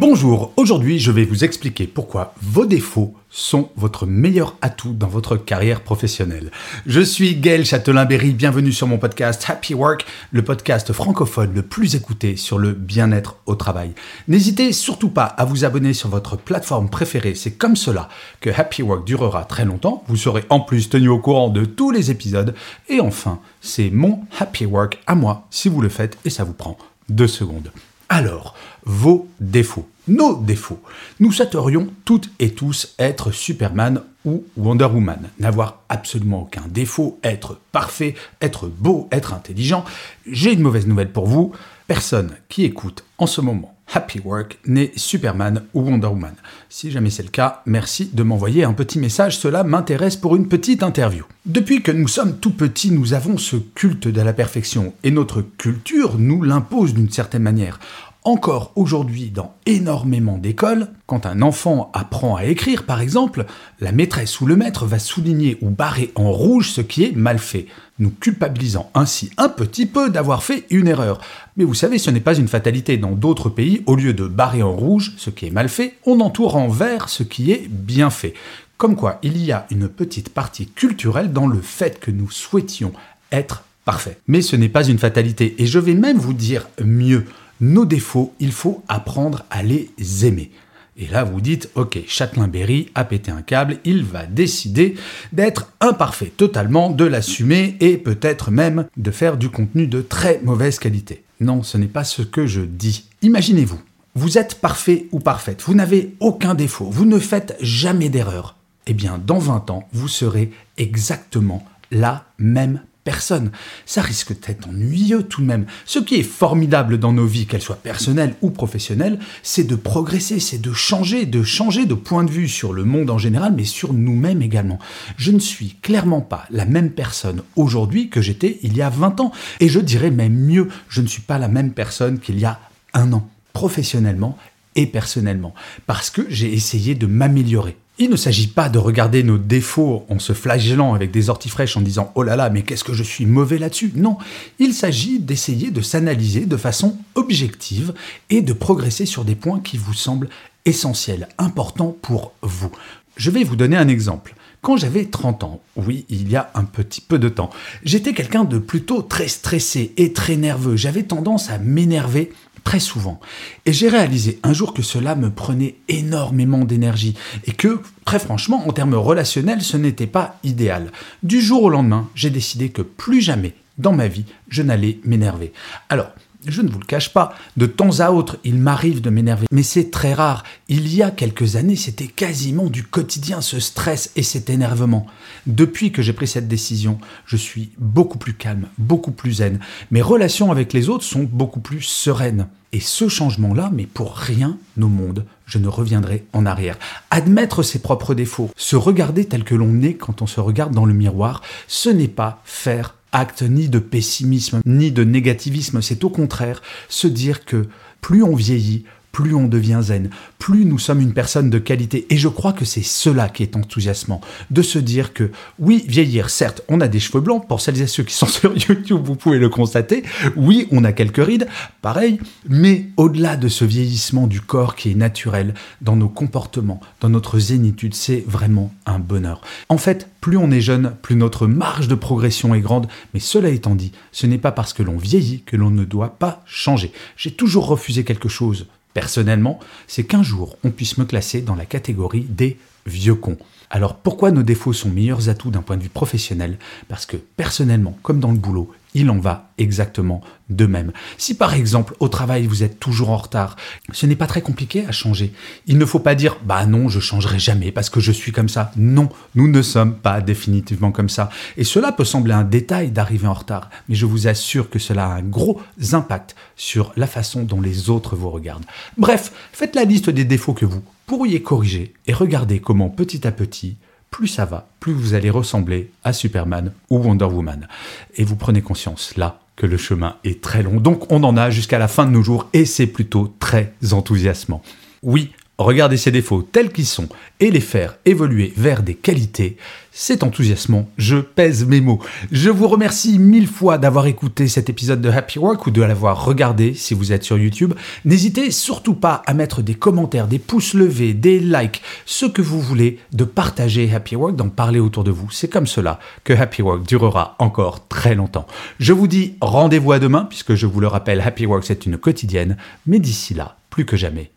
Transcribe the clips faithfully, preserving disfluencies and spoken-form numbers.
Bonjour, aujourd'hui je vais vous expliquer pourquoi vos défauts sont votre meilleur atout dans votre carrière professionnelle. Je suis Gaël Châtelain-Berry, bienvenue sur mon podcast Happy Work, le podcast francophone le plus écouté sur le bien-être au travail. N'hésitez surtout pas à vous abonner sur votre plateforme préférée, c'est comme cela que Happy Work durera très longtemps, vous serez en plus tenu au courant de tous les épisodes, et enfin, c'est mon Happy Work à moi si vous le faites et ça vous prend deux secondes. Alors, vos défauts, nos défauts. Nous souhaiterions toutes et tous être Superman ou Wonder Woman, n'avoir absolument aucun défaut, être parfait, être beau, être intelligent. J'ai une mauvaise nouvelle pour vous, personne qui écoute en ce moment Happy Work n'est Superman ou Wonder Woman. Si jamais c'est le cas, merci de m'envoyer un petit message, cela m'intéresse pour une petite interview. Depuis que nous sommes tout petits, nous avons ce culte de la perfection et notre culture nous l'impose d'une certaine manière. Encore aujourd'hui, dans énormément d'écoles, quand un enfant apprend à écrire par exemple, la maîtresse ou le maître va souligner ou barrer en rouge ce qui est mal fait, nous culpabilisant ainsi un petit peu d'avoir fait une erreur. Mais vous savez, ce n'est pas une fatalité. Dans d'autres pays, au lieu de barrer en rouge ce qui est mal fait, on entoure en vert ce qui est bien fait. Comme quoi, il y a une petite partie culturelle dans le fait que nous souhaitions être parfaits. Mais ce n'est pas une fatalité, et je vais même vous dire mieux. Nos défauts, il faut apprendre à les aimer. Et là, vous dites, ok, Châtelain-Berry a pété un câble, il va décider d'être imparfait totalement, de l'assumer et peut-être même de faire du contenu de très mauvaise qualité. Non, ce n'est pas ce que je dis. Imaginez-vous, vous êtes parfait ou parfaite, vous n'avez aucun défaut, vous ne faites jamais d'erreur. Eh bien, dans vingt ans, vous serez exactement la même personne. Personne. Ça risque d'être ennuyeux tout de même. Ce qui est formidable dans nos vies, qu'elles soient personnelles ou professionnelles, c'est de progresser, c'est de changer, de changer de point de vue sur le monde en général, mais sur nous-mêmes également. Je ne suis clairement pas la même personne aujourd'hui que j'étais il y a vingt ans. Et je dirais même mieux, je ne suis pas la même personne qu'il y a un an, professionnellement et personnellement, parce que j'ai essayé de m'améliorer. Il ne s'agit pas de regarder nos défauts en se flagellant avec des orties fraîches en disant « Oh là là, mais qu'est-ce que je suis mauvais là-dessus ?» Non, il s'agit d'essayer de s'analyser de façon objective et de progresser sur des points qui vous semblent essentiels, importants pour vous. Je vais vous donner un exemple. Quand j'avais trente ans, oui, il y a un petit peu de temps, j'étais quelqu'un de plutôt très stressé et très nerveux. J'avais tendance à m'énerver très souvent. Et j'ai réalisé un jour que cela me prenait énormément d'énergie et que, très franchement, en termes relationnels, ce n'était pas idéal. Du jour au lendemain, j'ai décidé que plus jamais, dans ma vie, je n'allais m'énerver. Alors, je ne vous le cache pas, de temps à autre, il m'arrive de m'énerver, mais c'est très rare. Il y a quelques années, c'était quasiment du quotidien ce stress et cet énervement. Depuis que j'ai pris cette décision, je suis beaucoup plus calme, beaucoup plus zen. Mes relations avec les autres sont beaucoup plus sereines. Et ce changement-là, mais pour rien au monde, je ne reviendrai en arrière. Admettre ses propres défauts, se regarder tel que l'on est quand on se regarde dans le miroir, ce n'est pas faire acte ni de pessimisme, ni de négativisme, c'est au contraire se dire que plus on vieillit, plus on devient zen, plus nous sommes une personne de qualité. Et je crois que c'est cela qui est enthousiasmant, de se dire que oui, vieillir, certes, on a des cheveux blancs, pour celles et ceux qui sont sur YouTube, vous pouvez le constater, oui, on a quelques rides, pareil, mais au-delà de ce vieillissement du corps qui est naturel, dans nos comportements, dans notre zénitude, c'est vraiment un bonheur. En fait, plus on est jeune, plus notre marge de progression est grande, mais cela étant dit, ce n'est pas parce que l'on vieillit que l'on ne doit pas changer. J'ai toujours refusé quelque chose, personnellement, c'est qu'un jour, on puisse me classer dans la catégorie des vieux cons. Alors pourquoi nos défauts sont meilleurs atouts d'un point de vue professionnel ? Parce que personnellement, comme dans le boulot, il en va exactement de même. Si par exemple, au travail, vous êtes toujours en retard, ce n'est pas très compliqué à changer. Il ne faut pas dire « bah non, je changerai jamais parce que je suis comme ça ». Non, nous ne sommes pas définitivement comme ça. Et cela peut sembler un détail d'arriver en retard, mais je vous assure que cela a un gros impact sur la façon dont les autres vous regardent. Bref, faites la liste des défauts que vous pourriez corriger et regardez comment petit à petit, plus ça va, plus vous allez ressembler à Superman ou Wonder Woman. Et vous prenez conscience là que le chemin est très long. Donc on en a jusqu'à la fin de nos jours et c'est plutôt très enthousiasmant. Oui, regarder ces défauts tels qu'ils sont et les faire évoluer vers des qualités, c'est enthousiasmant, je pèse mes mots. Je vous remercie mille fois d'avoir écouté cet épisode de Happy Work ou de l'avoir regardé si vous êtes sur YouTube. N'hésitez surtout pas à mettre des commentaires, des pouces levés, des likes, ce que vous voulez, de partager Happy Work, d'en parler autour de vous. C'est comme cela que Happy Work durera encore très longtemps. Je vous dis rendez-vous à demain, puisque je vous le rappelle, Happy Work c'est une quotidienne, mais d'ici là, plus que jamais,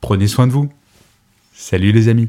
prenez soin de vous. Salut les amis.